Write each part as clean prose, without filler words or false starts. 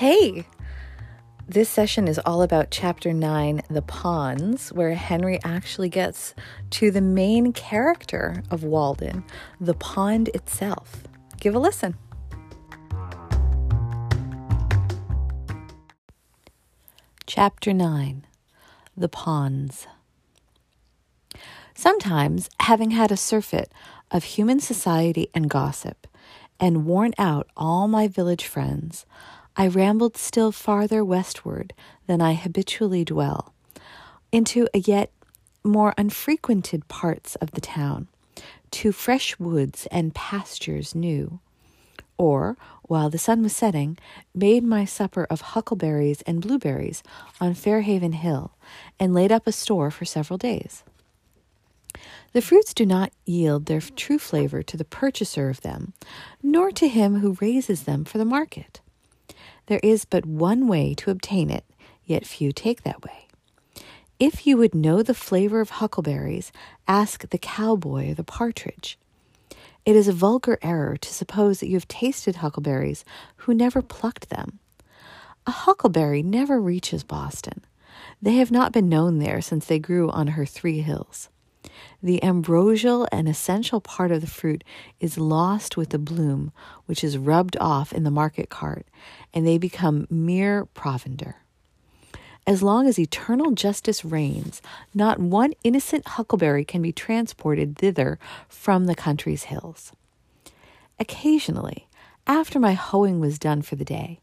Hey! This session is all about Chapter 9, The Ponds, where Henry actually gets to the main character of Walden, the pond itself. Give a listen. Chapter 9, The Ponds. Sometimes, having had a surfeit of human society and gossip, and worn out all my village friends, I rambled still farther westward than I habitually dwell, into a yet more unfrequented parts of the town, to fresh woods and pastures new, or, while the sun was setting, made my supper of huckleberries and blueberries on Fairhaven Hill, and laid up a store for several days. The fruits do not yield their true flavor to the purchaser of them, nor to him who raises them for the market. There is but one way to obtain it, yet few take that way. If you would know the flavor of huckleberries, ask the cowboy or the partridge. It is a vulgar error to suppose that you have tasted huckleberries who never plucked them. A huckleberry never reaches Boston. They have not been known there since they grew on her three hills. The ambrosial and essential part of the fruit is lost with the bloom, which is rubbed off in the market cart, and they become mere provender. As long as eternal justice reigns, not one innocent huckleberry can be transported thither from the country's hills. Occasionally, after my hoeing was done for the day,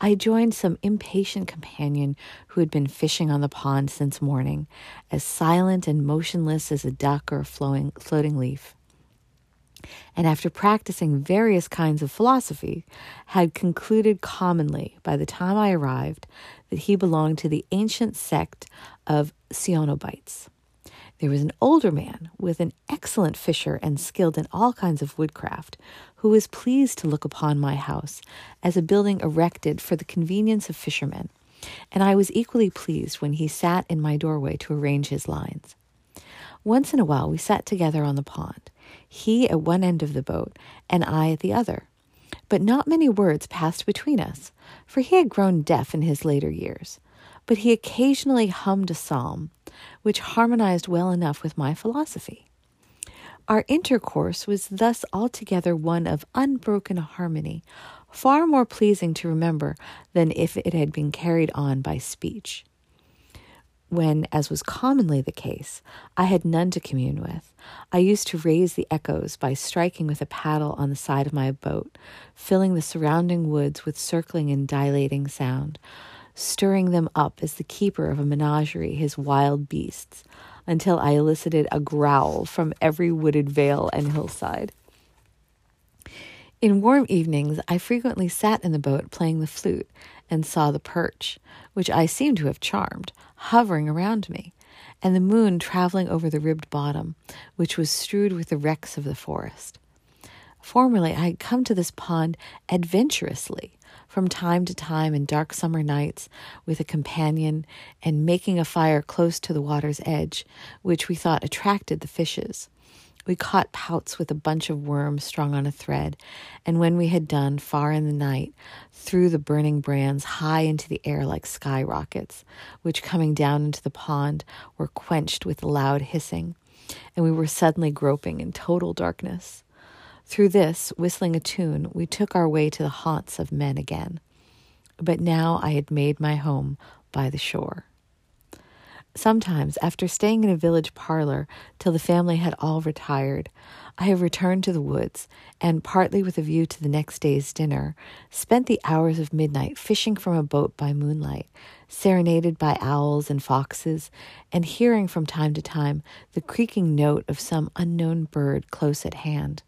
I joined some impatient companion who had been fishing on the pond since morning, as silent and motionless as a duck or a floating leaf, and after practicing various kinds of philosophy, had concluded commonly, by the time I arrived, that he belonged to the ancient sect of Coenobites. There was an older man, with an excellent fisher and skilled in all kinds of woodcraft, who was pleased to look upon my house as a building erected for the convenience of fishermen, and I was equally pleased when he sat in my doorway to arrange his lines. Once in a while we sat together on the pond, he at one end of the boat and I at the other, but not many words passed between us, for he had grown deaf in his later years. But he occasionally hummed a psalm, which harmonized well enough with my philosophy. Our intercourse was thus altogether one of unbroken harmony, far more pleasing to remember than if it had been carried on by speech. When, as was commonly the case, I had none to commune with, I used to raise the echoes by striking with a paddle on the side of my boat, filling the surrounding woods with circling and dilating sound, stirring them up as the keeper of a menagerie his wild beasts, until I elicited a growl from every wooded vale and hillside. In warm evenings, I frequently sat in the boat playing the flute and saw the perch, which I seemed to have charmed, hovering around me, and the moon traveling over the ribbed bottom, which was strewed with the wrecks of the forest. Formerly, I had come to this pond adventurously, from time to time in dark summer nights with a companion and making a fire close to the water's edge, which we thought attracted the fishes. We caught pouts with a bunch of worms strung on a thread, and when we had done, far in the night, threw the burning brands high into the air like skyrockets, which coming down into the pond were quenched with loud hissing, and we were suddenly groping in total darkness. Through this, whistling a tune, we took our way to the haunts of men again. But now I had made my home by the shore. Sometimes, after staying in a village parlor till the family had all retired, I have returned to the woods, and partly with a view to the next day's dinner, spent the hours of midnight fishing from a boat by moonlight, serenaded by owls and foxes, and hearing from time to time the creaking note of some unknown bird close at hand.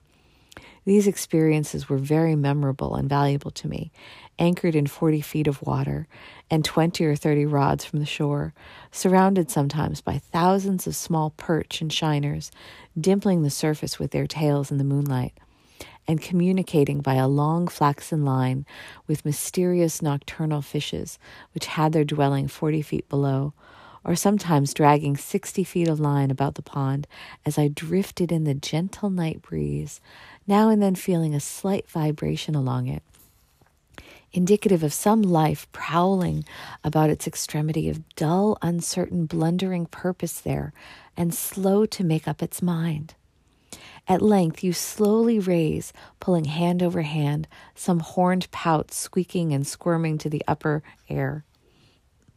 These experiences were very memorable and valuable to me, anchored in 40 feet of water and 20 or 30 rods from the shore, surrounded sometimes by thousands of small perch and shiners, dimpling the surface with their tails in the moonlight, and communicating by a long flaxen line with mysterious nocturnal fishes which had their dwelling 40 feet below, or sometimes dragging 60 feet of line about the pond as I drifted in the gentle night breeze, now and then feeling a slight vibration along it, indicative of some life prowling about its extremity, of dull, uncertain, blundering purpose there, and slow to make up its mind. At length you slowly raise, pulling hand over hand, some horned pout squeaking and squirming to the upper air.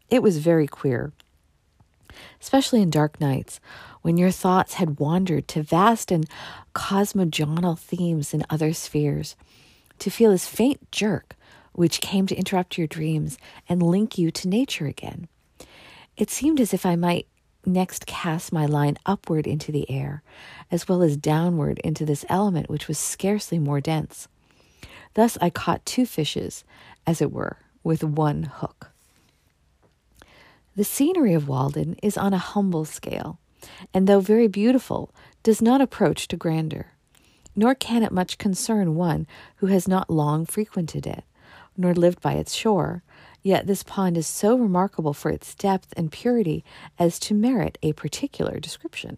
It was very queer, especially in dark nights, when your thoughts had wandered to vast and cosmogonal themes in other spheres, to feel this faint jerk which came to interrupt your dreams and link you to nature again. It seemed as if I might next cast my line upward into the air, as well as downward into this element which was scarcely more dense. Thus I caught two fishes, as it were, with one hook. The scenery of Walden is on a humble scale, and though very beautiful, does not approach to grandeur, nor can it much concern one who has not long frequented it, nor lived by its shore, yet this pond is so remarkable for its depth and purity as to merit a particular description.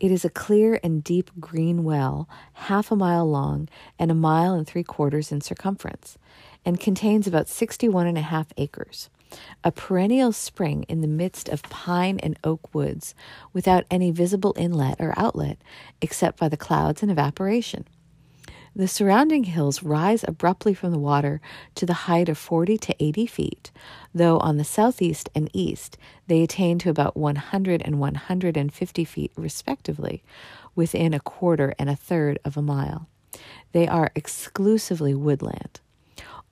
It is a clear and deep green well, half a mile long and 1.75 miles in circumference, and contains about 61.5 acres. A perennial spring in the midst of pine and oak woods, without any visible inlet or outlet, except by the clouds and evaporation. The surrounding hills rise abruptly from the water to the height of 40 to 80 feet, though on the southeast and east they attain to about 100 and 150 feet respectively, within 1/4 and 1/3 of a mile. They are exclusively woodland.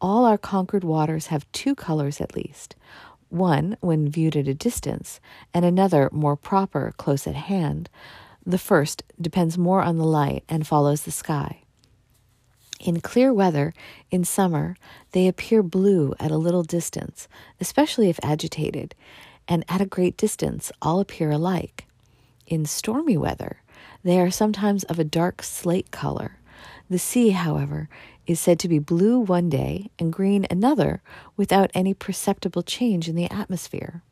All our Concord waters have two colors at least, one when viewed at a distance, and another more proper close at hand. The first depends more on the light and follows the sky. In clear weather, in summer, they appear blue at a little distance, especially if agitated, and at a great distance all appear alike. In stormy weather, they are sometimes of a dark slate color. The sea, however, is said to be blue one day and green another without any perceptible change in the atmosphere.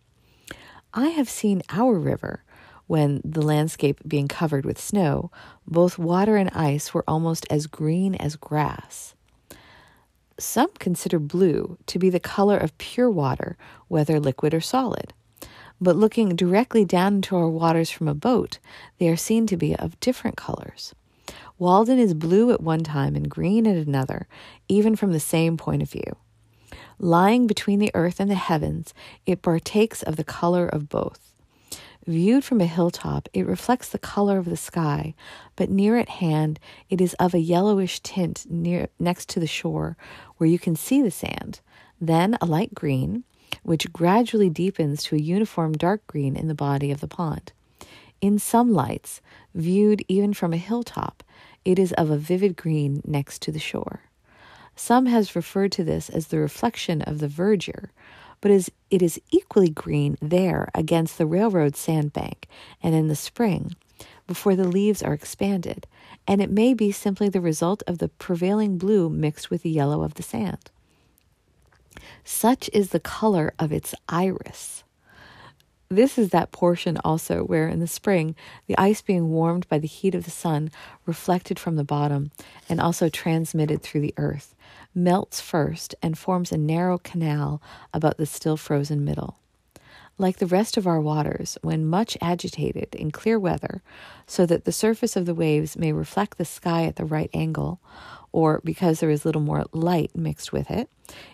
I have seen our river, when the landscape being covered with snow, both water and ice were almost as green as grass. Some consider blue to be the color of pure water, whether liquid or solid. But looking directly down into our waters from a boat, they are seen to be of different colors. Walden is blue at one time and green at another, even from the same point of view. Lying between the earth and the heavens, it partakes of the color of both. Viewed from a hilltop, it reflects the color of the sky, but near at hand, it is of a yellowish tint next to the shore, where you can see the sand, then a light green, which gradually deepens to a uniform dark green in the body of the pond. In some lights, viewed even from a hilltop, it is of a vivid green next to the shore. Some has referred to this as the reflection of the verdure, but it is equally green there against the railroad sandbank and in the spring, before the leaves are expanded, and it may be simply the result of the prevailing blue mixed with the yellow of the sand. Such is the color of its iris. This is that portion also where in the spring, the ice being warmed by the heat of the sun reflected from the bottom and also transmitted through the earth, melts first and forms a narrow canal about the still frozen middle. Like the rest of our waters, when much agitated in clear weather, so that the surface of the waves may reflect the sky at the right angle, or because there is little more light mixed with it,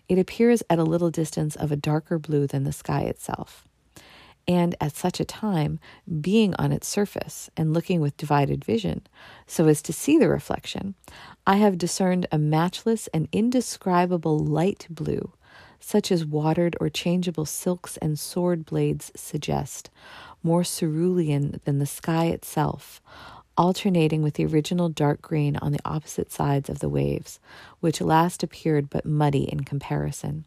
it appears at a little distance of a darker blue than the sky itself. And at such a time, being on its surface and looking with divided vision, so as to see the reflection, I have discerned a matchless and indescribable light blue, such as watered or changeable silks and sword blades suggest, more cerulean than the sky itself, alternating with the original dark green on the opposite sides of the waves, which last appeared but muddy in comparison.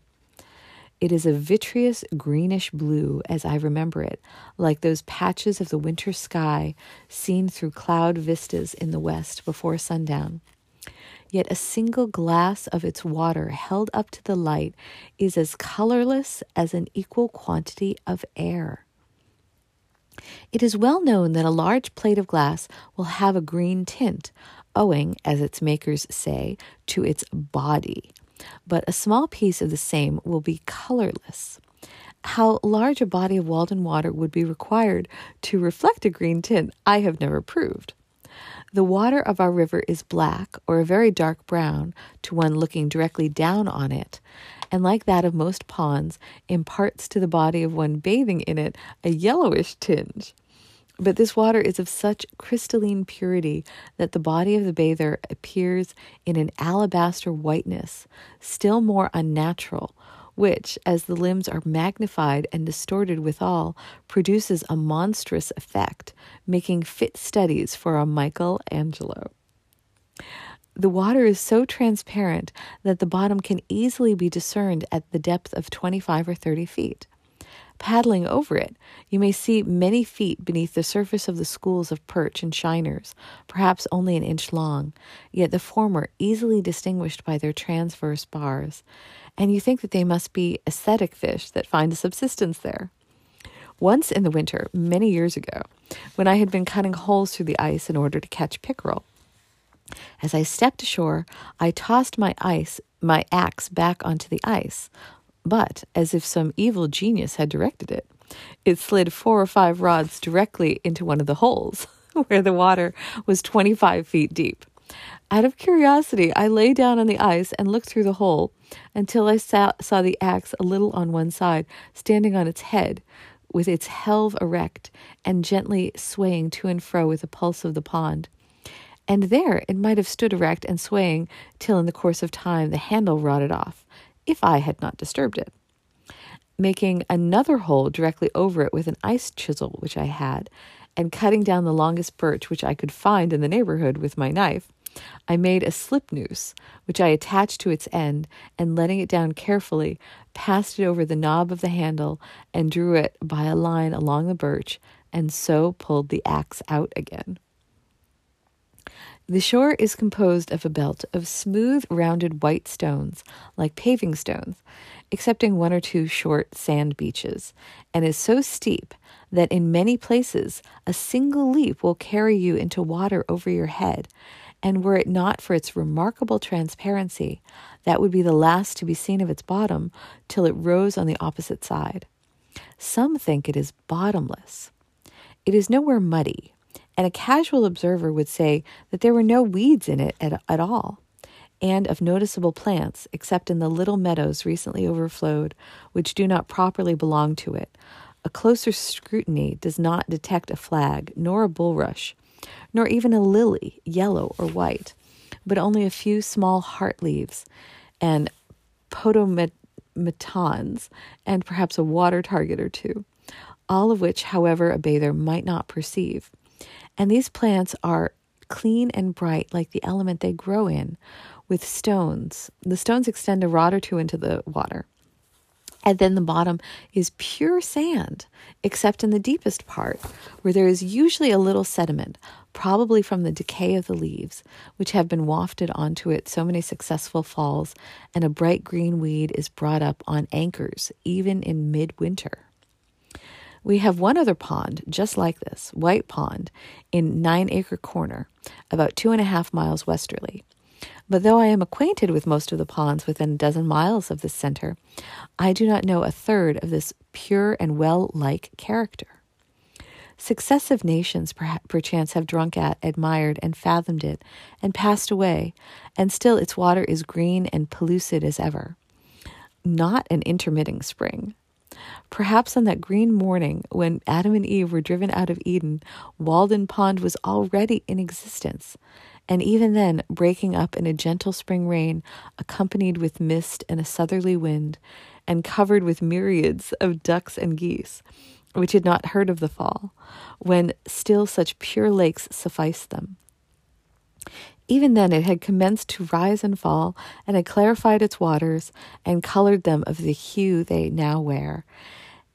It is a vitreous greenish blue, as I remember it, like those patches of the winter sky seen through cloud vistas in the west before sundown. Yet a single glass of its water held up to the light is as colorless as an equal quantity of air. It is well known that a large plate of glass will have a green tint, owing, as its makers say, to its body, but a small piece of the same will be colorless. How large a body of Walden water would be required to reflect a green tint, I have never proved. The water of our river is black or a very dark brown to one looking directly down on it, and like that of most ponds, imparts to the body of one bathing in it a yellowish tinge. But this water is of such crystalline purity that the body of the bather appears in an alabaster whiteness, still more unnatural, which, as the limbs are magnified and distorted withal, produces a monstrous effect, making fit studies for a Michelangelo. The water is so transparent that the bottom can easily be discerned at the depth of 25 or 30 feet. Paddling over it, you may see many feet beneath the surface of the schools of perch and shiners, perhaps only an inch long, yet the former easily distinguished by their transverse bars, and you think that they must be ascetic fish that find a subsistence there. Once in the winter, many years ago, when I had been cutting holes through the ice in order to catch pickerel, as I stepped ashore, I tossed my axe back onto the ice, but, as if some evil genius had directed it, it slid 4 or 5 rods directly into one of the holes, where the water was 25 feet deep. Out of curiosity, I lay down on the ice and looked through the hole until I saw the axe a little on one side, standing on its head, with its helve erect and gently swaying to and fro with the pulse of the pond. And there it might have stood erect and swaying till in the course of time the handle rotted off, if I had not disturbed it. Making another hole directly over it with an ice chisel which I had, and cutting down the longest birch which I could find in the neighborhood with my knife, I made a slip noose, which I attached to its end, and letting it down carefully, passed it over the knob of the handle, and drew it by a line along the birch, and so pulled the axe out again. The shore is composed of a belt of smooth, rounded white stones, like paving stones, excepting 1 or 2 short sand beaches, and is so steep that in many places a single leap will carry you into water over your head, and were it not for its remarkable transparency, that would be the last to be seen of its bottom till it rose on the opposite side. Some think it is bottomless. It is nowhere muddy, and a casual observer would say that there were no weeds in it at all, and of noticeable plants, except in the little meadows recently overflowed, which do not properly belong to it. A closer scrutiny does not detect a flag, nor a bulrush, nor even a lily, yellow or white, but only a few small heart leaves, and podometons, and perhaps a water target or two, all of which, however, a bather might not perceive. And these plants are clean and bright like the element they grow in, with stones. The stones extend a rod or two into the water. And then the bottom is pure sand, except in the deepest part, where there is usually a little sediment, probably from the decay of the leaves, which have been wafted onto it so many successful falls, and a bright green weed is brought up on anchors, even in midwinter. We have one other pond just like this, White Pond, in 9 Acre Corner, about 2.5 miles westerly. But though I am acquainted with most of the ponds within a dozen miles of this center, I do not know a third of this pure and well-like character. Successive nations perchance have drunk at, admired, and fathomed it, and passed away, and still its water is green and pellucid as ever. Not an intermitting spring. Perhaps on that green morning when Adam and Eve were driven out of Eden, Walden Pond was already in existence, and even then breaking up in a gentle spring rain accompanied with mist and a southerly wind, and covered with myriads of ducks and geese, which had not heard of the fall, when still such pure lakes sufficed them. Even then it had commenced to rise and fall, and had clarified its waters, and colored them of the hue they now wear,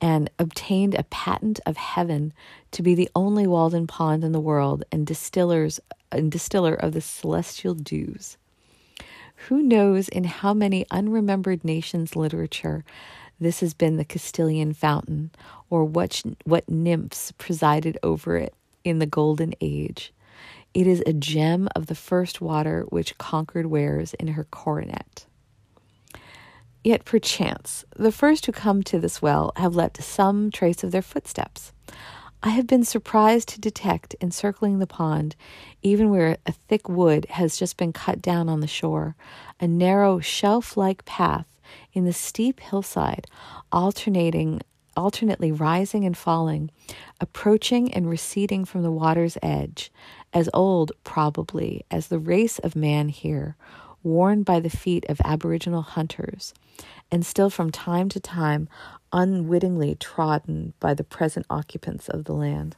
and obtained a patent of heaven to be the only Walden Pond in the world, and distiller of the celestial dews. Who knows in how many unremembered nations' literature this has been the Castilian fountain, or what nymphs presided over it in the golden age. It is a gem of the first water which Concord wears in her coronet. Yet perchance the first who come to this well have left some trace of their footsteps. I have been surprised to detect encircling the pond, even where a thick wood has just been cut down on the shore, a narrow shelf-like path in the steep hillside, alternately rising and falling, approaching and receding from the water's edge, as old, probably, as the race of man here, worn by the feet of aboriginal hunters, and still from time to time unwittingly trodden by the present occupants of the land.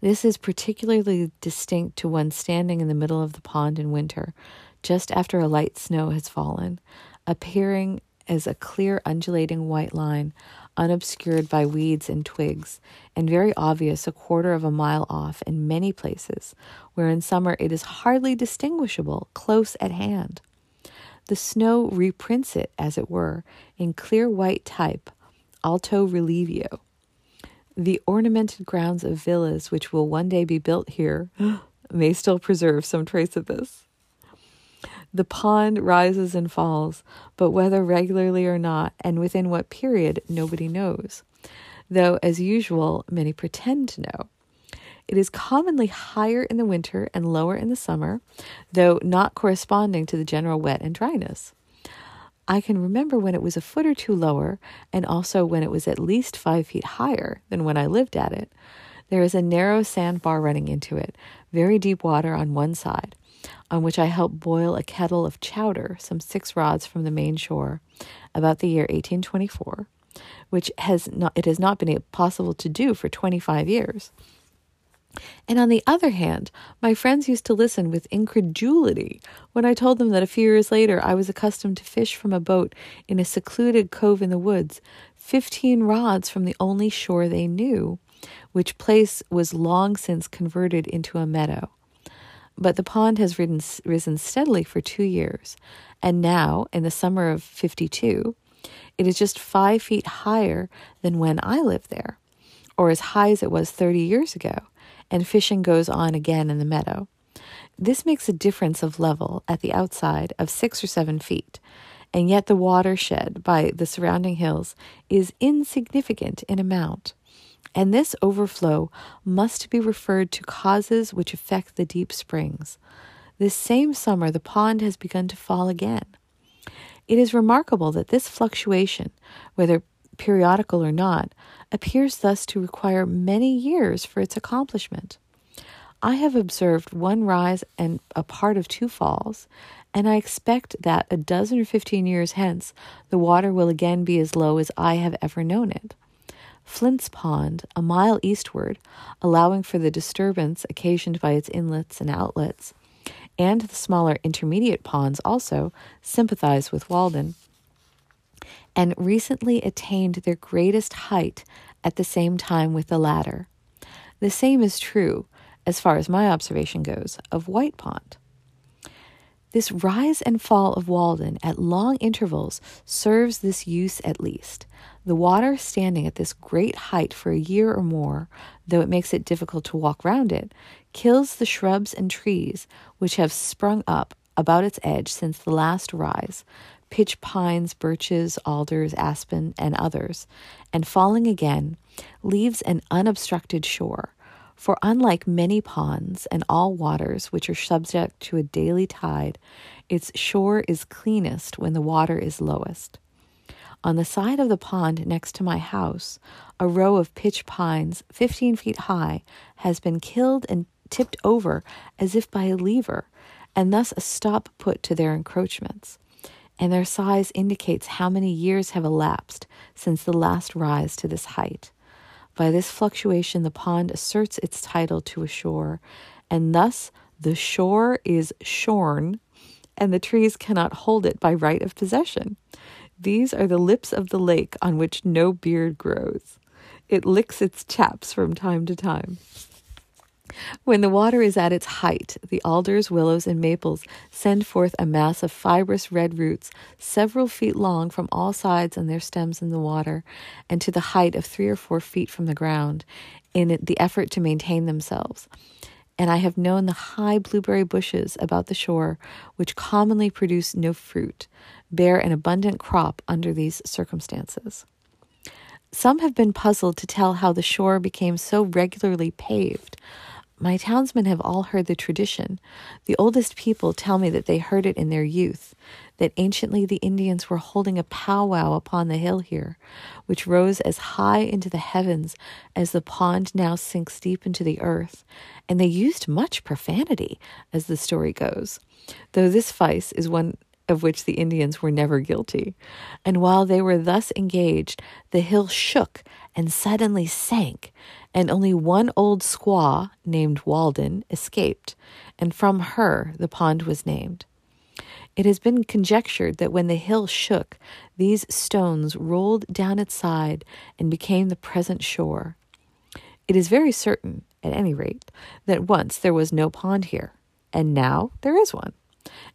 This is particularly distinct to one standing in the middle of the pond in winter, just after a light snow has fallen, appearing as a clear undulating white line, unobscured by weeds and twigs, and very obvious a quarter of a mile off in many places, where in summer it is hardly distinguishable close at hand. The snow reprints it, as it were, in clear white type, alto relievo. The ornamented grounds of villas which will one day be built here may still preserve some trace of this. The pond rises and falls, but whether regularly or not, and within what period, nobody knows, though, as usual, many pretend to know. It is commonly higher in the winter and lower in the summer, though not corresponding to the general wet and dryness. I can remember when it was a foot or two lower, and also when it was at least 5 feet higher than when I lived at it. There is a narrow sandbar running into it, very deep water on one side, on which I helped boil a kettle of chowder some 6 rods from the main shore, about the year 1824, which has not been possible to do for 25 years. And on the other hand, my friends used to listen with incredulity when I told them that a few years later I was accustomed to fish from a boat in a secluded cove in the woods, 15 rods from the only shore they knew, which place was long since converted into a meadow. But the pond has risen steadily for 2 years, and now, in the summer of 52, it is just 5 feet higher than when I lived there, or as high as it was 30 years ago, and fishing goes on again in the meadow. This makes a difference of level at the outside of 6 or 7 feet, and yet the watershed by the surrounding hills is insignificant in amount. And this overflow must be referred to causes which affect the deep springs. This same summer, the pond has begun to fall again. It is remarkable that this fluctuation, whether periodical or not, appears thus to require many years for its accomplishment. I have observed 1 rise and a part of 2 falls, and I expect that 12 or 15 years hence, the water will again be as low as I have ever known it. Flint's Pond, a mile eastward, allowing for the disturbance occasioned by its inlets and outlets, and the smaller intermediate ponds also sympathize with Walden, and recently attained their greatest height at the same time with the latter. The same is true, as far as my observation goes, of White Pond. This rise and fall of Walden at long intervals serves this use at least, the water standing at this great height for a year or more, though it makes it difficult to walk round it, kills the shrubs and trees which have sprung up about its edge since the last rise, pitch pines, birches, alders, aspen, and others, and falling again, leaves an unobstructed shore. For unlike many ponds and all waters which are subject to a daily tide, its shore is cleanest when the water is lowest. On the side of the pond next to my house, a row of pitch pines 15 feet high has been killed and tipped over as if by a lever, and thus a stop put to their encroachments, and their size indicates how many years have elapsed since the last rise to this height. By this fluctuation, the pond asserts its title to a shore, and thus the shore is shorn, and the trees cannot hold it by right of possession. These are the lips of the lake on which no beard grows. It licks its chaps from time to time. When the water is at its height, the alders, willows, and maples send forth a mass of fibrous red roots several feet long from all sides on their stems in the water, and to the height of 3 or 4 feet from the ground, in the effort to maintain themselves. and I have known the high blueberry bushes about the shore, which commonly produce no fruit, bear an abundant crop under these circumstances. Some have been puzzled to tell how the shore became so regularly paved. My townsmen have all heard the tradition. The oldest people tell me that they heard it in their youth, that anciently the Indians were holding a powwow upon the hill here, which rose as high into the heavens as the pond now sinks deep into the earth, and they used much profanity, as the story goes, though this vice is one of which the Indians were never guilty. And while they were thus engaged, the hill shook and suddenly sank, and only one old squaw named Walden escaped, and from her the pond was named. It has been conjectured that when the hill shook, these stones rolled down its side and became the present shore. It is very certain, at any rate, that once there was no pond here, and now there is one.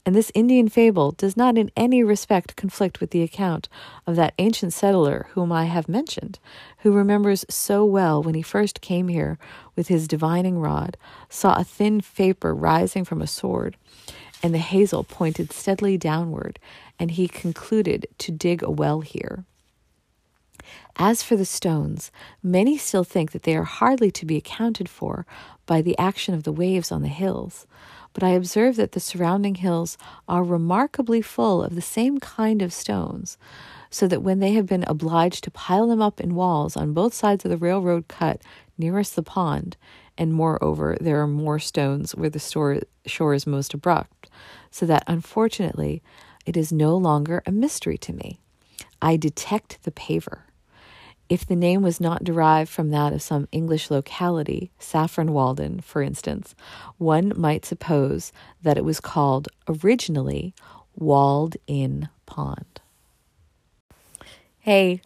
And this Indian fable does not in any respect conflict with the account of that ancient settler whom I have mentioned, who remembers so well when he first came here with his divining rod, saw a thin vapor rising from a sword, and the hazel pointed steadily downward, and he concluded to dig a well here. As for the stones, many still think that they are hardly to be accounted for by the action of the waves on the hills, but I observe that the surrounding hills are remarkably full of the same kind of stones, so that when they have been obliged to pile them up in walls on both sides of the railroad cut nearest the pond, and moreover there are more stones where the shore is most abrupt, so that unfortunately it is no longer a mystery to me. I detect the paver. If the name was not derived from that of some English locality, Saffron Walden, for instance, one might suppose that it was called originally Walden Pond. Hey,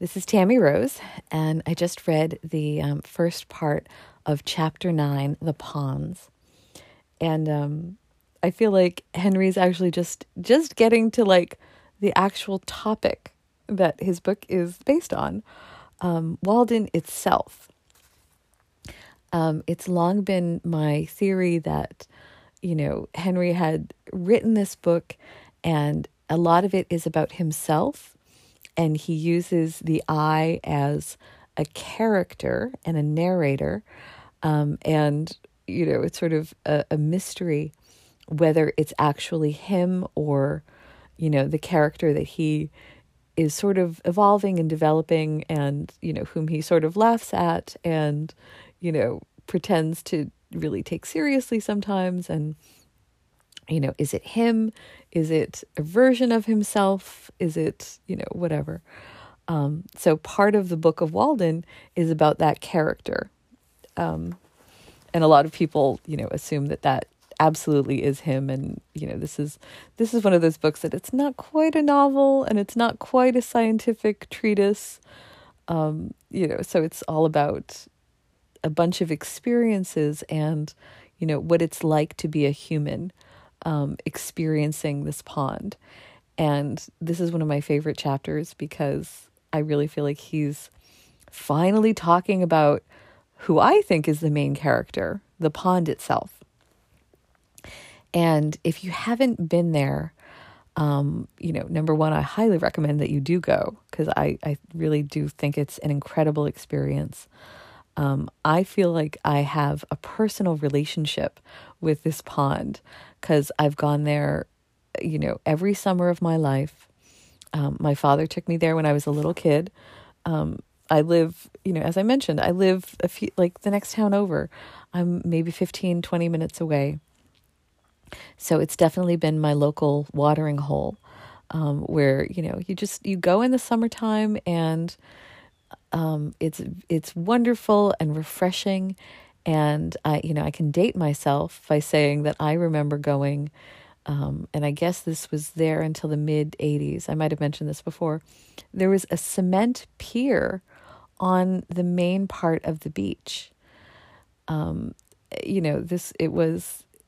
this is Tammy Rose, and I just read the first part of Chapter 9, The Ponds. And I feel like Henry's actually just getting to like the actual topic that his book is based on, Walden itself. It's long been my theory that, you know, Henry had written this book and a lot of it is about himself, and he uses the I as a character and a narrator, and, you know, it's sort of a mystery whether it's actually him or, you know, the character that he is sort of evolving and developing and, you know, whom he sort of laughs at and, you know, pretends to really take seriously sometimes. And, you know, is it him? Is it a version of himself? Is it, you know, whatever. So part of the Book of Walden is about that character. And a lot of people, you know, assume that that absolutely is him, and you know, this is one of those books that it's not quite a novel and it's not quite a scientific treatise, you know, so it's all about a bunch of experiences and, you know, what it's like to be a human experiencing this pond. And this is one of my favorite chapters because I really feel like he's finally talking about who I think is the main character, the pond itself. And if you haven't been there, you know, number one, I highly recommend that you do go, because I really do think it's an incredible experience. I feel like I have a personal relationship with this pond because I've gone there, you know, every summer of my life. My father took me there when I was a little kid. I live, you know, as I mentioned, I live a few, like the next town over. I'm maybe 15, 20 minutes away. So it's definitely been my local watering hole, where, you know, you go in the summertime and, it's wonderful and refreshing. And I can date myself by saying that I remember going, and I guess this was there until the mid-'80s. I might've mentioned this before. There was a cement pier on the main part of the beach.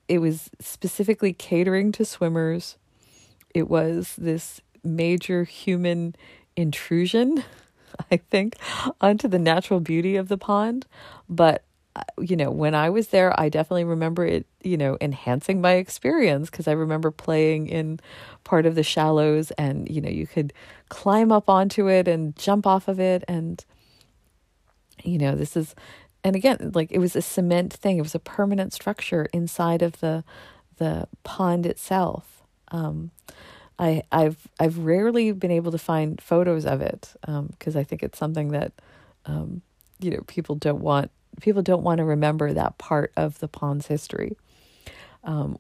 It was specifically catering to swimmers. It was this major human intrusion, I think, onto the natural beauty of the pond. But you know, when I was there, I definitely remember it, you know, enhancing my experience, because I remember playing in part of the shallows, and, you know, you could climb up onto it and jump off of it. And, you know, this is, and again, like, it was a cement thing. It was a permanent structure inside of the pond itself. I've rarely been able to find photos of it, because I think it's something that, you know, people don't want to remember that part of the pond's history,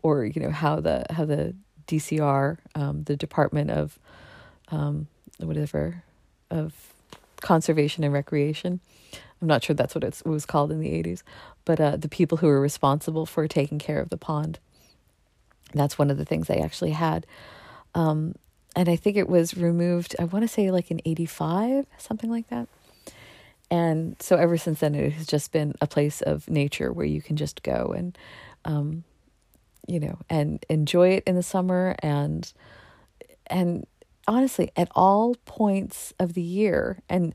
or, you know, how the DCR, the Department of, of Conservation and Recreation. I'm not sure that's what it was called in the 80s, but the people who were responsible for taking care of the pond. That's one of the things they actually had. And I think it was removed, I want to say like in 85, something like that. And so ever since then, it has just been a place of nature where you can just go and, you know, and enjoy it in the summer. And honestly, at all points of the year. And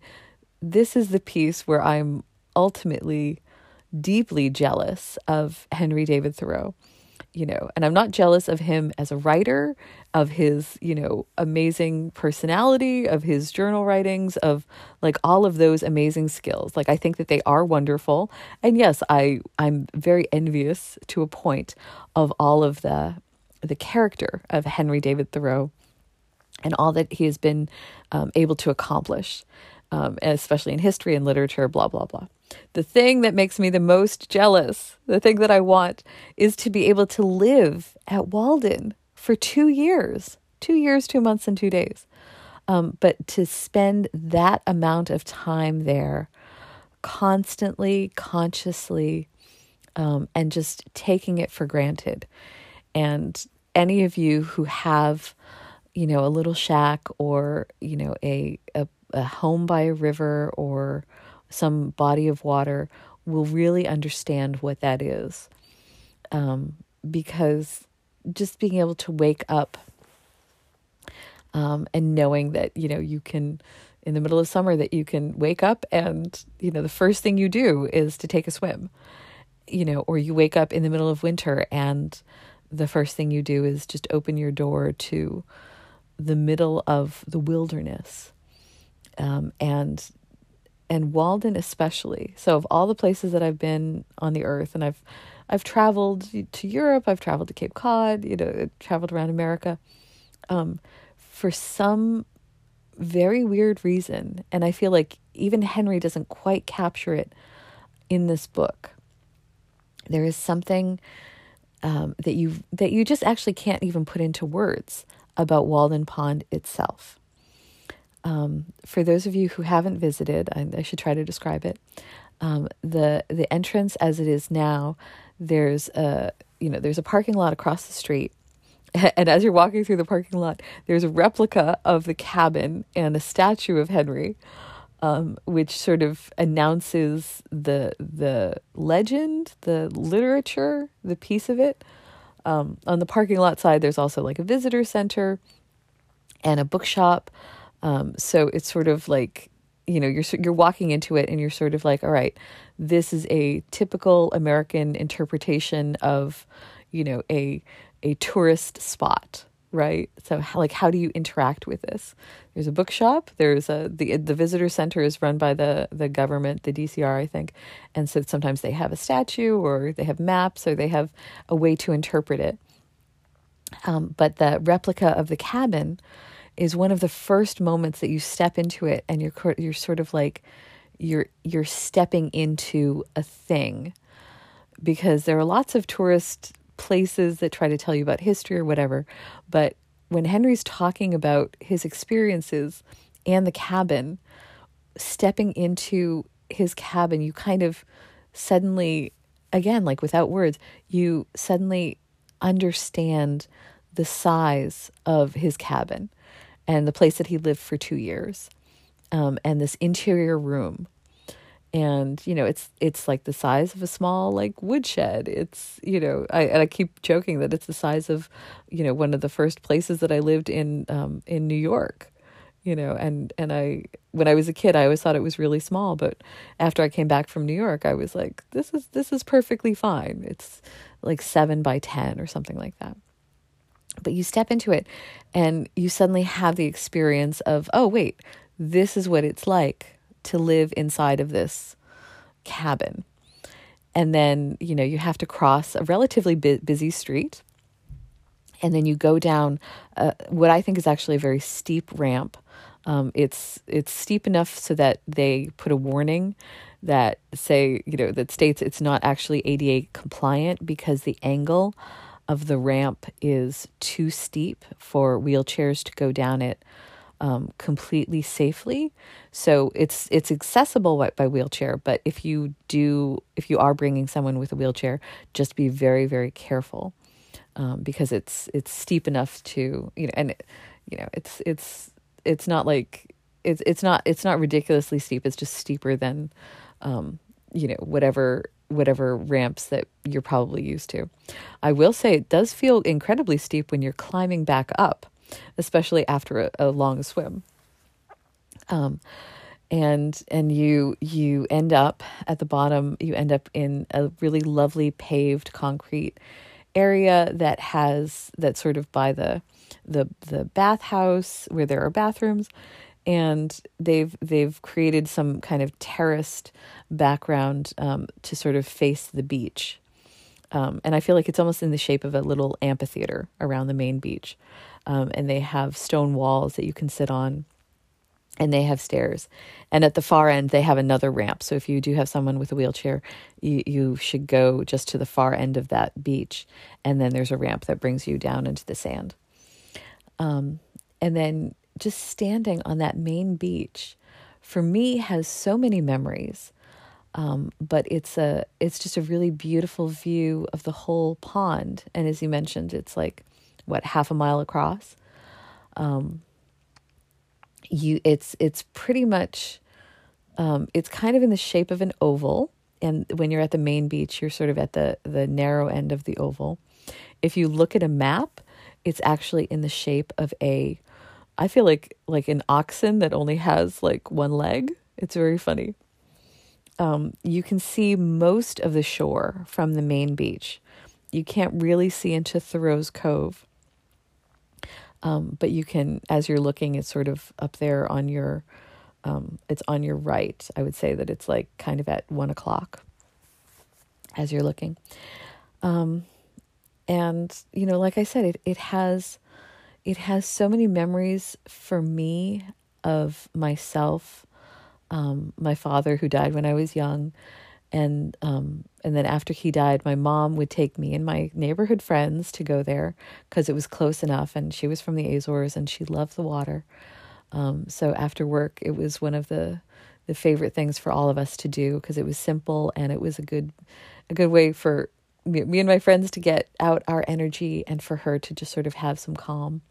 this is the piece where I'm ultimately deeply jealous of Henry David Thoreau. You know, and I'm not jealous of him as a writer, of his, you know, amazing personality, of his journal writings, of like all of those amazing skills. Like, I think that they are wonderful. And yes, I'm very envious to a point of all of the character of Henry David Thoreau and all that he has been able to accomplish, especially in history and literature, blah, blah, blah. The thing that makes me the most jealous, the thing that I want, is to be able to live at Walden for 2 years, 2 months and 2 days. But to spend that amount of time there constantly, consciously, and just taking it for granted. And any of you who have, you know, a little shack, or, you know, a home by a river or some body of water, will really understand what that is. Because just being able to wake up and knowing that, you know, you can, in the middle of summer, that you can wake up and, you know, the first thing you do is to take a swim, you know, or you wake up in the middle of winter and the first thing you do is just open your door to the middle of the wilderness. And Walden especially. So of all the places that I've been on the earth, and I've traveled to Europe, I've traveled to Cape Cod, you know, traveled around America, for some very weird reason. And I feel like even Henry doesn't quite capture it in this book. There is something that you just actually can't even put into words about Walden Pond itself. For those of you who haven't visited, I should try to describe it. The entrance as it is now, there's a parking lot across the street. And as you're walking through the parking lot, there's a replica of the cabin and a statue of Henry, which sort of announces the legend, the literature, the piece of it. On the parking lot side, there's also like a visitor center and a bookshop. So it's sort of like, you know, you're walking into it and you're sort of like, all right, this is a typical American interpretation of, you know, a tourist spot, right? So how do you interact with this? There's a bookshop, the visitor center is run by the government, the DCR, I think. And so sometimes they have a statue, or they have maps, or they have a way to interpret it. But the replica of the cabin is one of the first moments that you step into it, and you're sort of like you're stepping into a thing, because there are lots of tourist places that try to tell you about history or whatever. But when Henry's talking about his experiences and the cabin, stepping into his cabin, you kind of suddenly, again, like without words, you suddenly understand the size of his cabin and the place that he lived for 2 years, and this interior room. And, you know, it's like the size of a small, like, woodshed. It's, you know, I keep joking that it's the size of, you know, one of the first places that I lived in New York. you know, and I, when I was a kid, I always thought it was really small, but after I came back from New York, I was like, this is perfectly fine. It's like 7 by 10 or something like that. But you step into it and you suddenly have the experience of, oh, wait, this is what it's like to live inside of this cabin. And then, you know, you have to cross a relatively busy street. And then you go down what I think is actually a very steep ramp. It's steep enough so that they put a warning that say, you know, that states it's not actually ADA compliant because the angle of the ramp is too steep for wheelchairs to go down it completely safely. So it's accessible by wheelchair, but if you are bringing someone with a wheelchair, just be very, very careful. Because it's steep enough to, you know, and you know, it's not like it's not ridiculously steep. It's just steeper than, you know, whatever ramps that you're probably used to. I will say it does feel incredibly steep when you're climbing back up, especially after a long swim. And you end up at the bottom. You end up in a really lovely paved concrete area that has that sort of by the bathhouse where there are bathrooms, and they've created some kind of terraced background to sort of face the beach, and I feel like it's almost in the shape of a little amphitheater around the main beach, and they have stone walls that you can sit on, and they have stairs, and at the far end they have another ramp. So if you do have someone with a wheelchair, you should go just to the far end of that beach, and then there's a ramp that brings you down into the sand. And then just standing on that main beach, for me, has so many memories. But it's just a really beautiful view of the whole pond, and as you mentioned, it's like what, half a mile across. It's pretty much, it's kind of in the shape of an oval. And when you're at the main beach, you're sort of at the narrow end of the oval. If you look at a map, it's actually in the shape of I feel like an oxen that only has like one leg. It's very funny. You can see most of the shore from the main beach. You can't really see into Thoreau's Cove. But you can, as you're looking, it's sort of up there on your, it's on your right. I would say that it's like kind of at 1 o'clock as you're looking. And, you know, like I said, it has so many memories for me of myself, my father who died when I was young. And then after he died, my mom would take me and my neighborhood friends to go there because it was close enough, and she was from the Azores and she loved the water. So after work, it was one of the favorite things for all of us to do because it was simple, and it was a good way for me and my friends to get out our energy and for her to just sort of have some calm.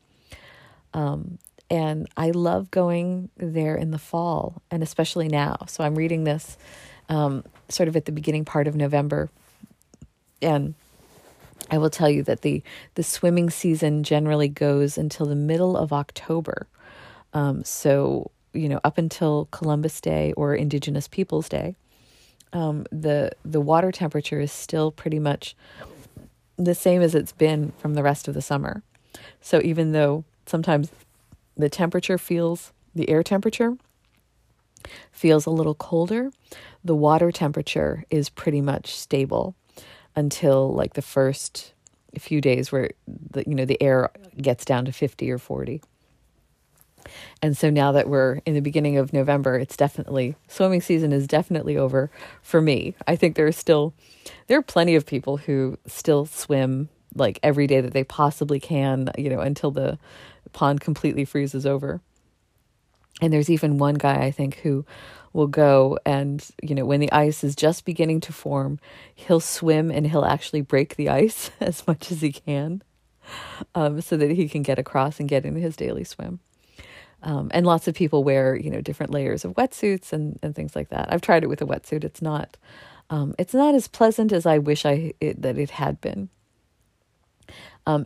And I love going there in the fall, and especially now. So I'm reading this sort of at the beginning part of November. And I will tell you that the swimming season generally goes until the middle of October. So, you know, up until Columbus Day or Indigenous Peoples Day, the water temperature is still pretty much the same as it's been from the rest of the summer. So even though sometimes the air temperature feels a little colder, the water temperature is pretty much stable until like the first few days where the air gets down to 50 or 40. And so now that we're in the beginning of November, it's definitely, swimming season is definitely over for me. I think there are plenty of people who still swim like every day that they possibly can, you know, until the pond completely freezes over. And there's even one guy, I think, who will go and, you know, when the ice is just beginning to form, he'll swim and he'll actually break the ice as much as he can, so that he can get across and get into his daily swim. And lots of people wear, you know, different layers of wetsuits and things like that. I've tried it with a wetsuit. It's not as pleasant as I wish that it had been.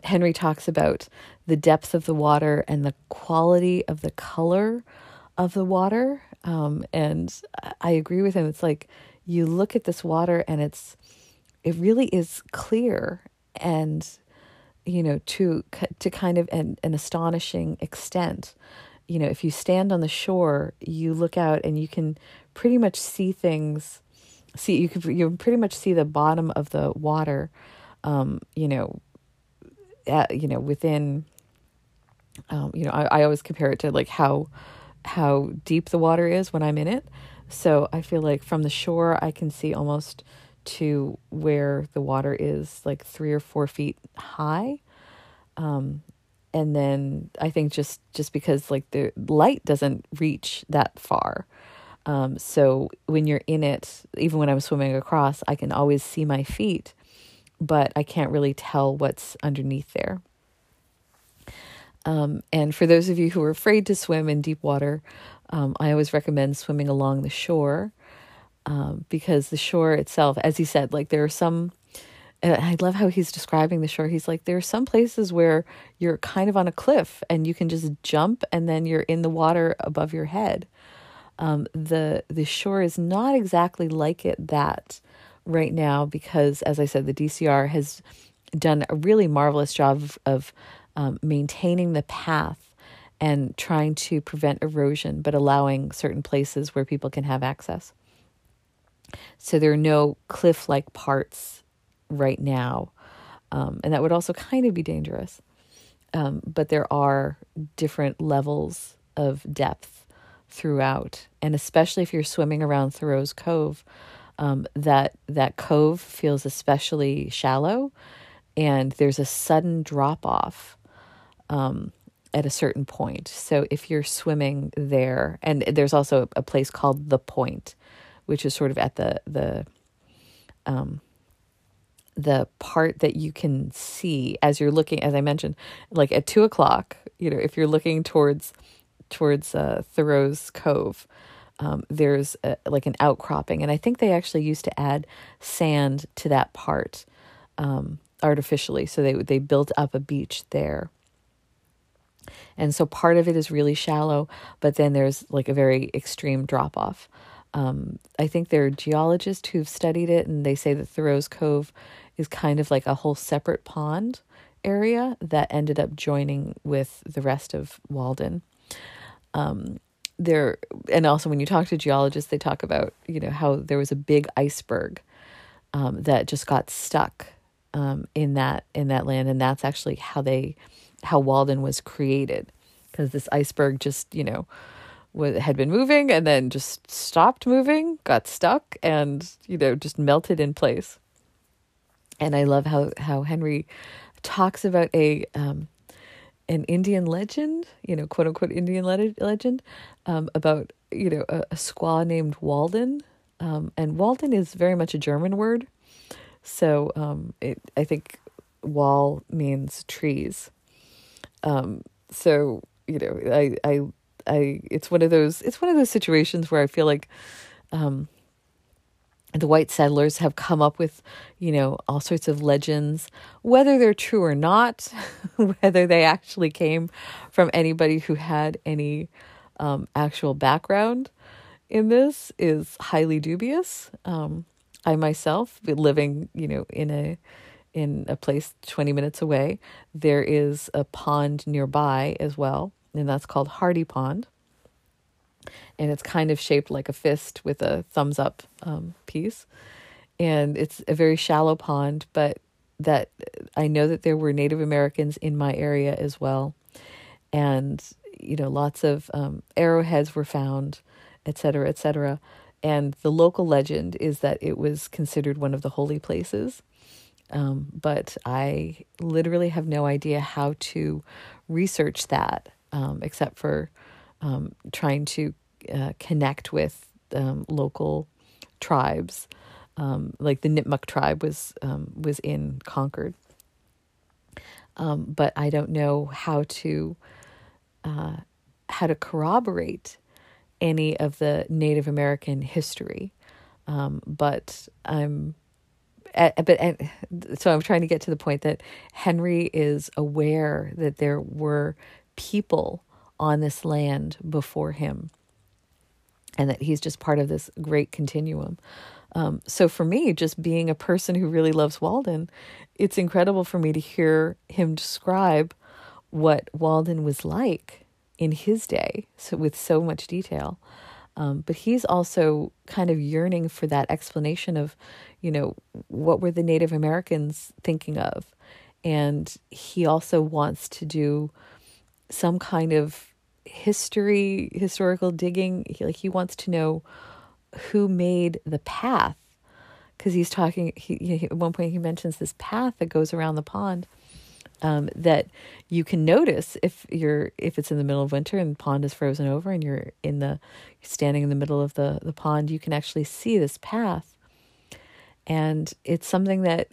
Henry talks about the depth of the water and the quality of the color of the water. And I agree with him. It's like you look at this water and it really is clear and, to kind of an astonishing extent. If you stand on the shore, you look out and you can pretty much see things. You pretty much see the bottom of the water, within, I always compare it to like how deep the water is when I'm in it. So I feel like from the shore, I can see almost to where the water is like 3 or 4 feet high. And then I think just because like the light doesn't reach that far. So when you're in it, even when I'm swimming across, I can always see my feet, but I can't really tell what's underneath there. And for those of you who are afraid to swim in deep water, I always recommend swimming along the shore, because the shore itself, as he said, like there are some, I love how he's describing the shore. He's like, there are some places where you're kind of on a cliff and you can just jump and then you're in the water above your head. The shore is not exactly like that right now, because as I said, the DCR has done a really marvelous job of maintaining the path and trying to prevent erosion, but allowing certain places where people can have access. So there are no cliff-like parts right now. And that would also kind of be dangerous. But there are different levels of depth throughout. And especially if you're swimming around Thoreau's Cove, that cove feels especially shallow. And there's a sudden drop-off at a certain point. So if you're swimming there, and there's also a place called The Point, which is sort of at the part that you can see as you're looking, as I mentioned, like at 2:00, if you're looking towards Thoreau's Cove, there's like an outcropping. And I think they actually used to add sand to that part, artificially. So they built up a beach there. And so part of it is really shallow, but then there's like a very extreme drop off. I think there are geologists who've studied it, and they say that Thoreau's Cove is kind of like a whole separate pond area that ended up joining with the rest of Walden. And also when you talk to geologists, they talk about, how there was a big iceberg, that just got stuck, in that land. And that's actually how Walden was created, because this iceberg just, had been moving and then just stopped moving, got stuck, and, just melted in place. And I love how Henry talks about an Indian legend, quote unquote Indian legend, about, a squaw named Walden. And Walden is very much a German word. So, I think wall means trees. So, it's one of those situations where I feel like, the white settlers have come up with, all sorts of legends, whether they're true or not, whether they actually came from anybody who had any, actual background in this is highly dubious. I myself, living, in a place 20 minutes away, there is a pond nearby as well. And that's called Hardy Pond. And it's kind of shaped like a fist with a thumbs up piece. And it's a very shallow pond, but that I know that there were Native Americans in my area as well. And, lots of arrowheads were found, et cetera, et cetera. And the local legend is that it was considered one of the holy places. But I literally have no idea how to research that, except for trying to connect with local tribes, like the Nipmuc tribe was in Concord. But I don't know how to corroborate any of the Native American history, but I'm So I'm trying to get to the point that Henry is aware that there were people on this land before him, and that he's just part of this great continuum. So for me, just being a person who really loves Walden, it's incredible for me to hear him describe what Walden was like in his day, so with so much detail. But he's also kind of yearning for that explanation of, you know, what were the Native Americans thinking of? And he also wants to do some kind of historical digging. He wants to know who made the path, because he's talking, at one point he mentions this path that goes around the pond, that you can notice if it's in the middle of winter and the pond is frozen over and you're standing in the middle of the pond, you can actually see this path. And it's something that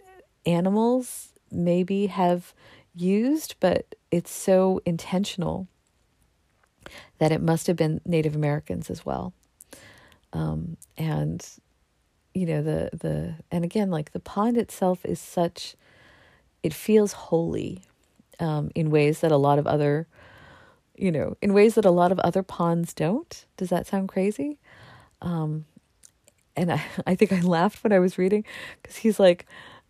animals maybe have used, but it's so intentional that it must have been Native Americans as well. And you know, and again, like the pond itself is it feels holy, in ways that a lot of other ponds don't. Does that sound crazy? And I think I laughed when I was reading, because he's like,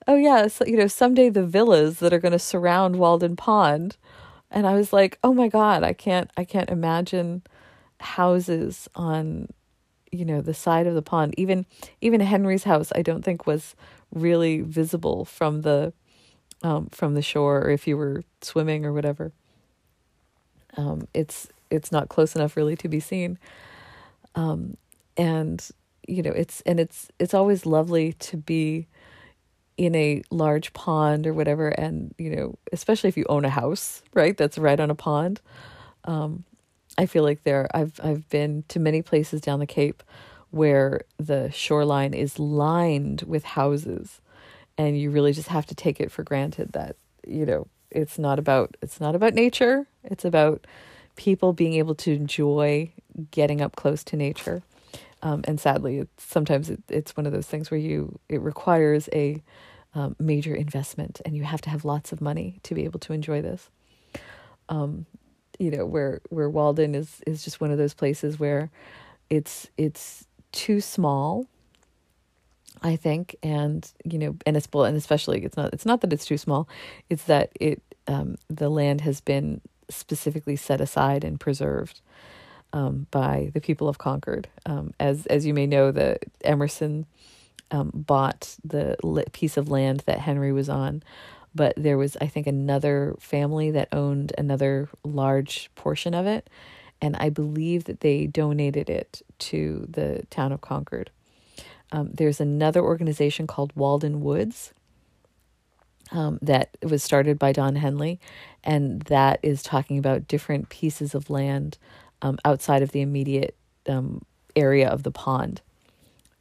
oh yeah, so, someday the villas that are going to surround Walden Pond. And I was like, oh my God, I can't imagine houses on, the side of the pond. Even Henry's house, I don't think was really visible from the shore, or if you were swimming or whatever. It's not close enough really to be seen. It's always lovely to be in a large pond or whatever. And, especially if you own a house, right, that's right on a pond. I feel like I've been to many places down the Cape where the shoreline is lined with houses, and you really just have to take it for granted that, it's not about nature. It's about people being able to enjoy getting up close to nature. And sadly, it's one of those things where it requires a major investment, and you have to have lots of money to be able to enjoy this. Where Walden is just one of those places where it's too small, I think. And especially it's not that it's too small. It's that the land has been specifically set aside and preserved by the people of Concord. As you may know, the Emerson bought the piece of land that Henry was on, but there was, I think, another family that owned another large portion of it, and I believe that they donated it to the town of Concord. There's another organization called Walden Woods that was started by Don Henley, and that is talking about different pieces of land outside of the immediate area of the pond.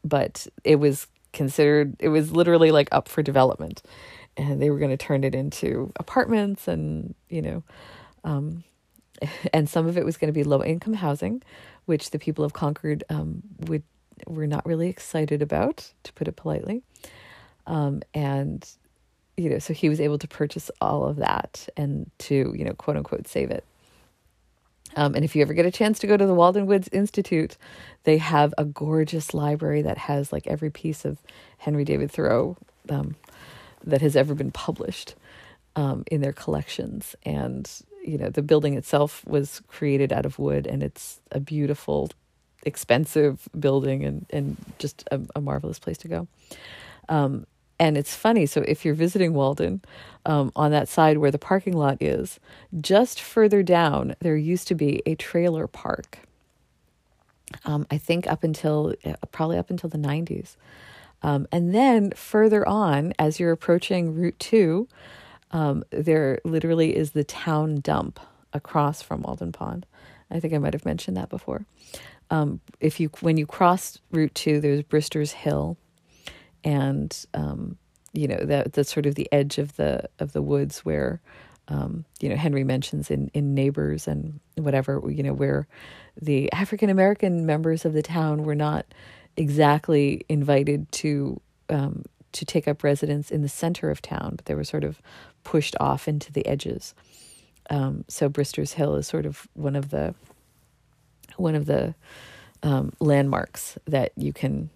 But it was literally like up for development, and they were going to turn it into apartments, and and some of it was going to be low income housing, which the people of Concord were not really excited about, to put it politely. So he was able to purchase all of that and to, quote unquote, save it. And if you ever get a chance to go to the Walden Woods Institute, they have a gorgeous library that has like every piece of Henry David Thoreau that has ever been published in their collections. And, the building itself was created out of wood, and it's a beautiful, expensive building and just a marvelous place to go. And it's funny, so if you're visiting Walden, on that side where the parking lot is, just further down, there used to be a trailer park. I think probably up until the 90s. And then further on, as you're approaching Route 2, there literally is the town dump across from Walden Pond. I think I might have mentioned that before. When you cross Route 2, there's Brister's Hill. And, that's sort of the edge of the woods where, Henry mentions in Neighbors and whatever, where the African-American members of the town were not exactly invited to take up residence in the center of town, but they were sort of pushed off into the edges. So Brister's Hill is sort of one of the landmarks that you can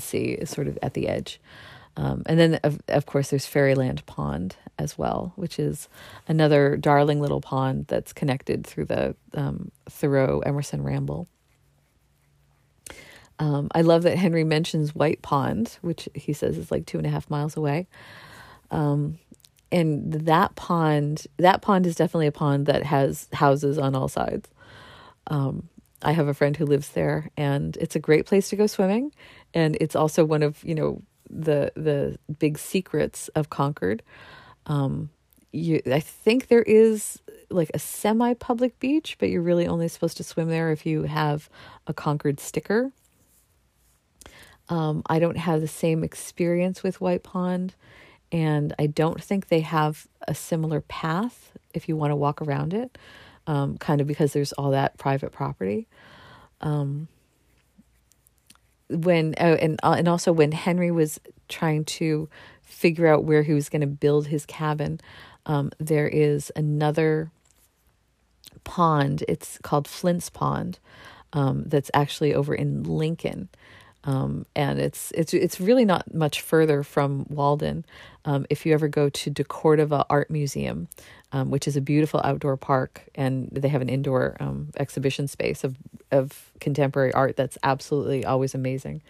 see is sort of at the edge. And then, of course, there's Fairyland Pond as well, which is another darling little pond that's connected through the Thoreau Emerson Ramble. I love that Henry mentions White Pond, which he says is like 2.5 miles away. And that pond is definitely a pond that has houses on all sides. I have a friend who lives there, and it's a great place to go swimming. And it's also one of, you know, the big secrets of Concord. I think there is like a semi-public beach, but you're really only supposed to swim there if you have a Concord sticker. I don't have the same experience with White Pond, and I don't think they have a similar path if you want to walk around it, kind of because there's all that private property. When Henry was trying to figure out where he was going to build his cabin, there is another pond. It's called Flint's Pond. That's actually over in Lincoln, and it's really not much further from Walden. If you ever go to DeCordova Art Museum, which is a beautiful outdoor park, and they have an indoor exhibition space of contemporary art that's absolutely always amazing.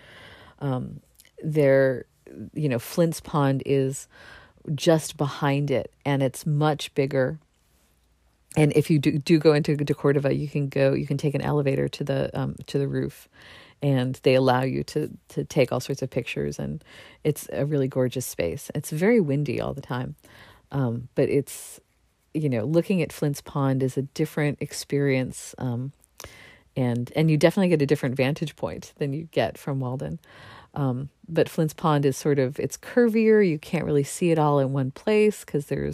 Flint's Pond is just behind it, and it's much bigger. And if you do go into DeCordova, you can take an elevator to the roof, and they allow you to take all sorts of pictures, and it's a really gorgeous space. It's very windy all the time. But it's, you know, looking at Flint's Pond is a different experience. And you definitely get a different vantage point than you get from Walden. But Flint's Pond is sort of, it's curvier. You can't really see it all in one place because there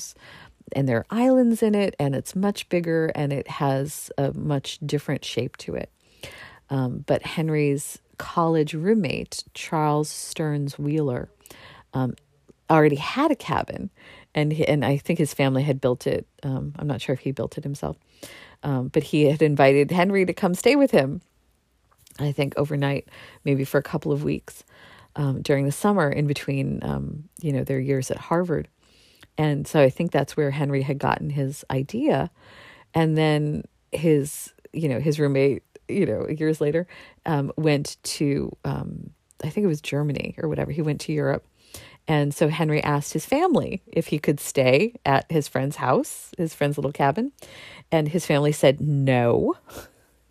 are islands in it, and it's much bigger, and it has a much different shape to it. But Henry's college roommate, Charles Stearns Wheeler, already had a cabin, and I think his family had built it. I'm not sure if he built it himself, but he had invited Henry to come stay with him, I think overnight, maybe for a couple of weeks, during the summer in between, their years at Harvard. And so I think that's where Henry had gotten his idea. And then his roommate, years later, went to, I think it was Germany or whatever. He went to Europe. And so Henry asked his family if he could stay at his friend's house, his friend's little cabin. And his family said no.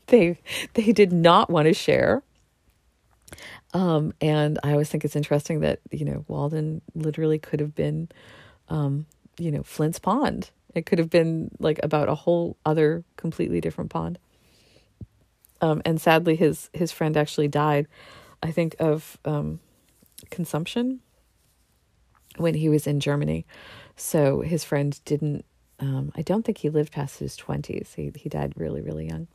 They did not want to share. And I always think it's interesting that, Walden literally could have been, Flint's Pond. It could have been like about a whole other completely different pond. And sadly, his friend actually died, I think, of consumption when he was in Germany. So his friend didn't, I don't think he lived past his 20s. He died really, really young.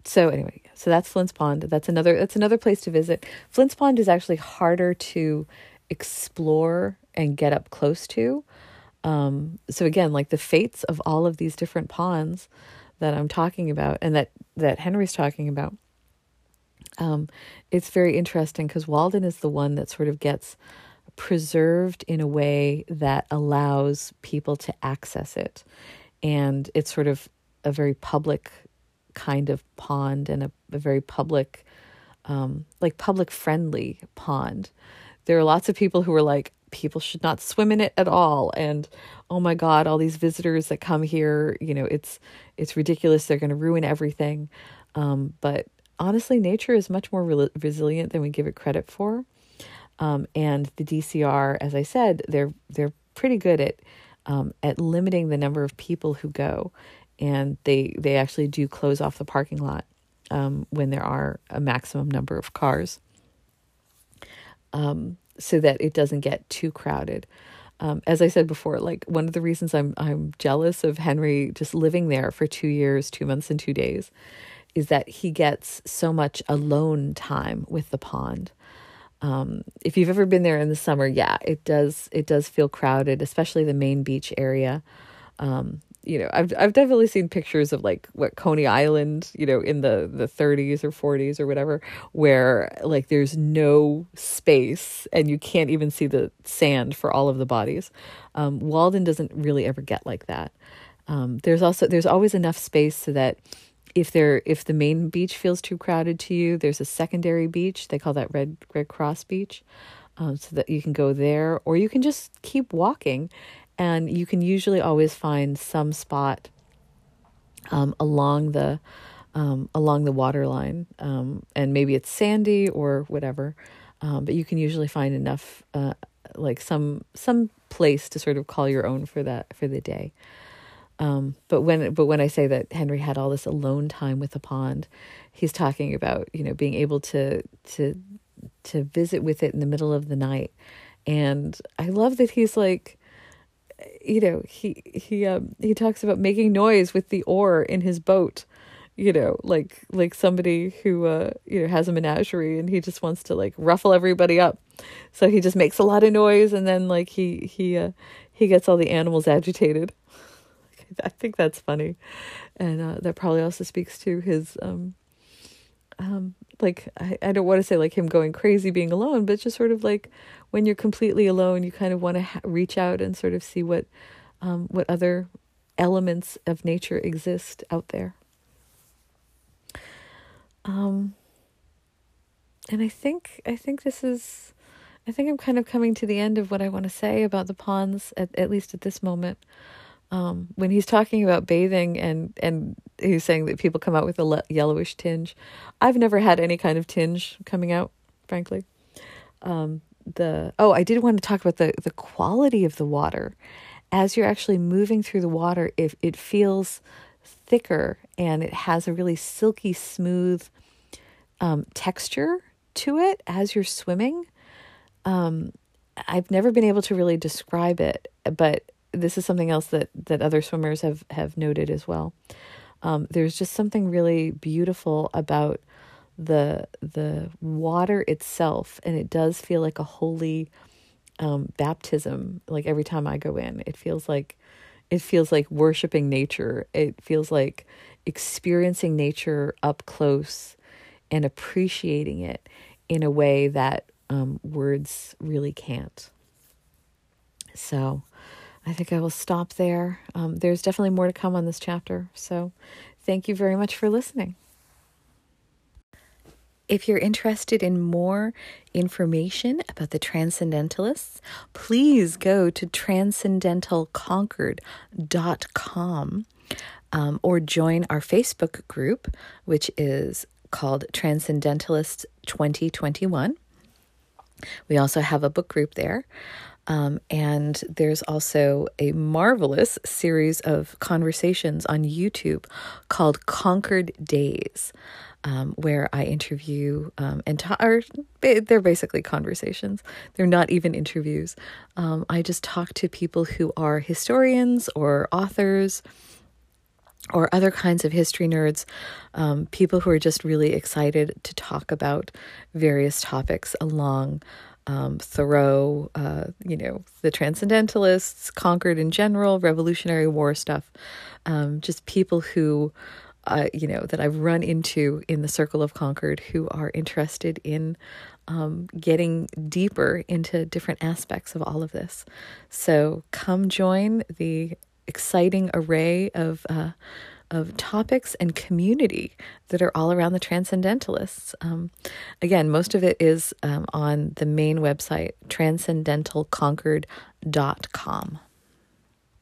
So anyway, so that's Flint's Pond. That's another place to visit. Flint's Pond is actually harder to explore and get up close to. So again, like the fates of all of these different ponds that I'm talking about and that Henry's talking about, it's very interesting because Walden is the one that sort of gets preserved in a way that allows people to access it. And it's sort of a very public kind of pond and a very public, public friendly pond. There are lots of people who are like, people should not swim in it at all. And oh my God, all these visitors that come here, it's ridiculous. They're going to ruin everything. But honestly, nature is much more resilient than we give it credit for. And the DCR, as I said, they're pretty good at limiting the number of people who go. And they actually do close off the parking lot, when there are a maximum number of cars. So that it doesn't get too crowded. As I said before, like one of the reasons I'm jealous of Henry just living there for 2 years, 2 months and 2 days is that he gets so much alone time with the pond. If you've ever been there in the summer, yeah, it does feel crowded, especially the main beach area. I've definitely seen pictures of like what Coney Island, in the 30s or 40s or whatever, where like there's no space and you can't even see the sand for all of the bodies. Walden doesn't really ever get like that. There's always enough space so that if the main beach feels too crowded to you, there's a secondary beach. They call that Red Cross Beach, so that you can go there, or you can just keep walking. And you can usually always find some spot along the waterline, and maybe it's sandy or whatever, but you can usually find enough some place to sort of call your own for the day. But when I say that Henry had all this alone time with the pond, he's talking about being able to visit with it in the middle of the night, and I love that he's like. He talks about making noise with the oar in his boat, like somebody who, has a menagerie and he just wants to like ruffle everybody up. So he just makes a lot of noise. And then like he gets all the animals agitated. I think that's funny. And, that probably also speaks to his, I don't want to say like him going crazy being alone, but just sort of like when you're completely alone, you kind of want to reach out and sort of see what other elements of nature exist out there. And I think I'm kind of coming to the end of what I want to say about the ponds, at least at this moment. When he's talking about bathing and he's saying that people come out with a yellowish tinge, I've never had any kind of tinge coming out, frankly. I did want to talk about the quality of the water. As you're actually moving through the water, if it feels thicker and it has a really silky smooth texture to it as you're swimming. I've never been able to really describe it, but this is something else that other swimmers have noted as well. There's just something really beautiful about the water itself, and it does feel like a holy baptism. Like every time I go in, it feels like worshiping nature. It feels like experiencing nature up close and appreciating it in a way that words really can't. So I think I will stop there. There's definitely more to come on this chapter. So thank you very much for listening. If you're interested in more information about the Transcendentalists, please go to TranscendentalConcord.com or join our Facebook group, which is called Transcendentalists 2021. We also have a book group there. And there's also a marvelous series of conversations on YouTube called Conquered Days, where I interview they're basically conversations. They're not even interviews. I just talk to people who are historians or authors or other kinds of history nerds, people who are just really excited to talk about various topics along Thoreau, the Transcendentalists, Concord in general, Revolutionary War stuff, just people who, that I've run into in the circle of Concord who are interested in getting deeper into different aspects of all of this. So come join the exciting array of topics and community that are all around the Transcendentalists. Again, most of it is on the main website, transcendentalconcord.com.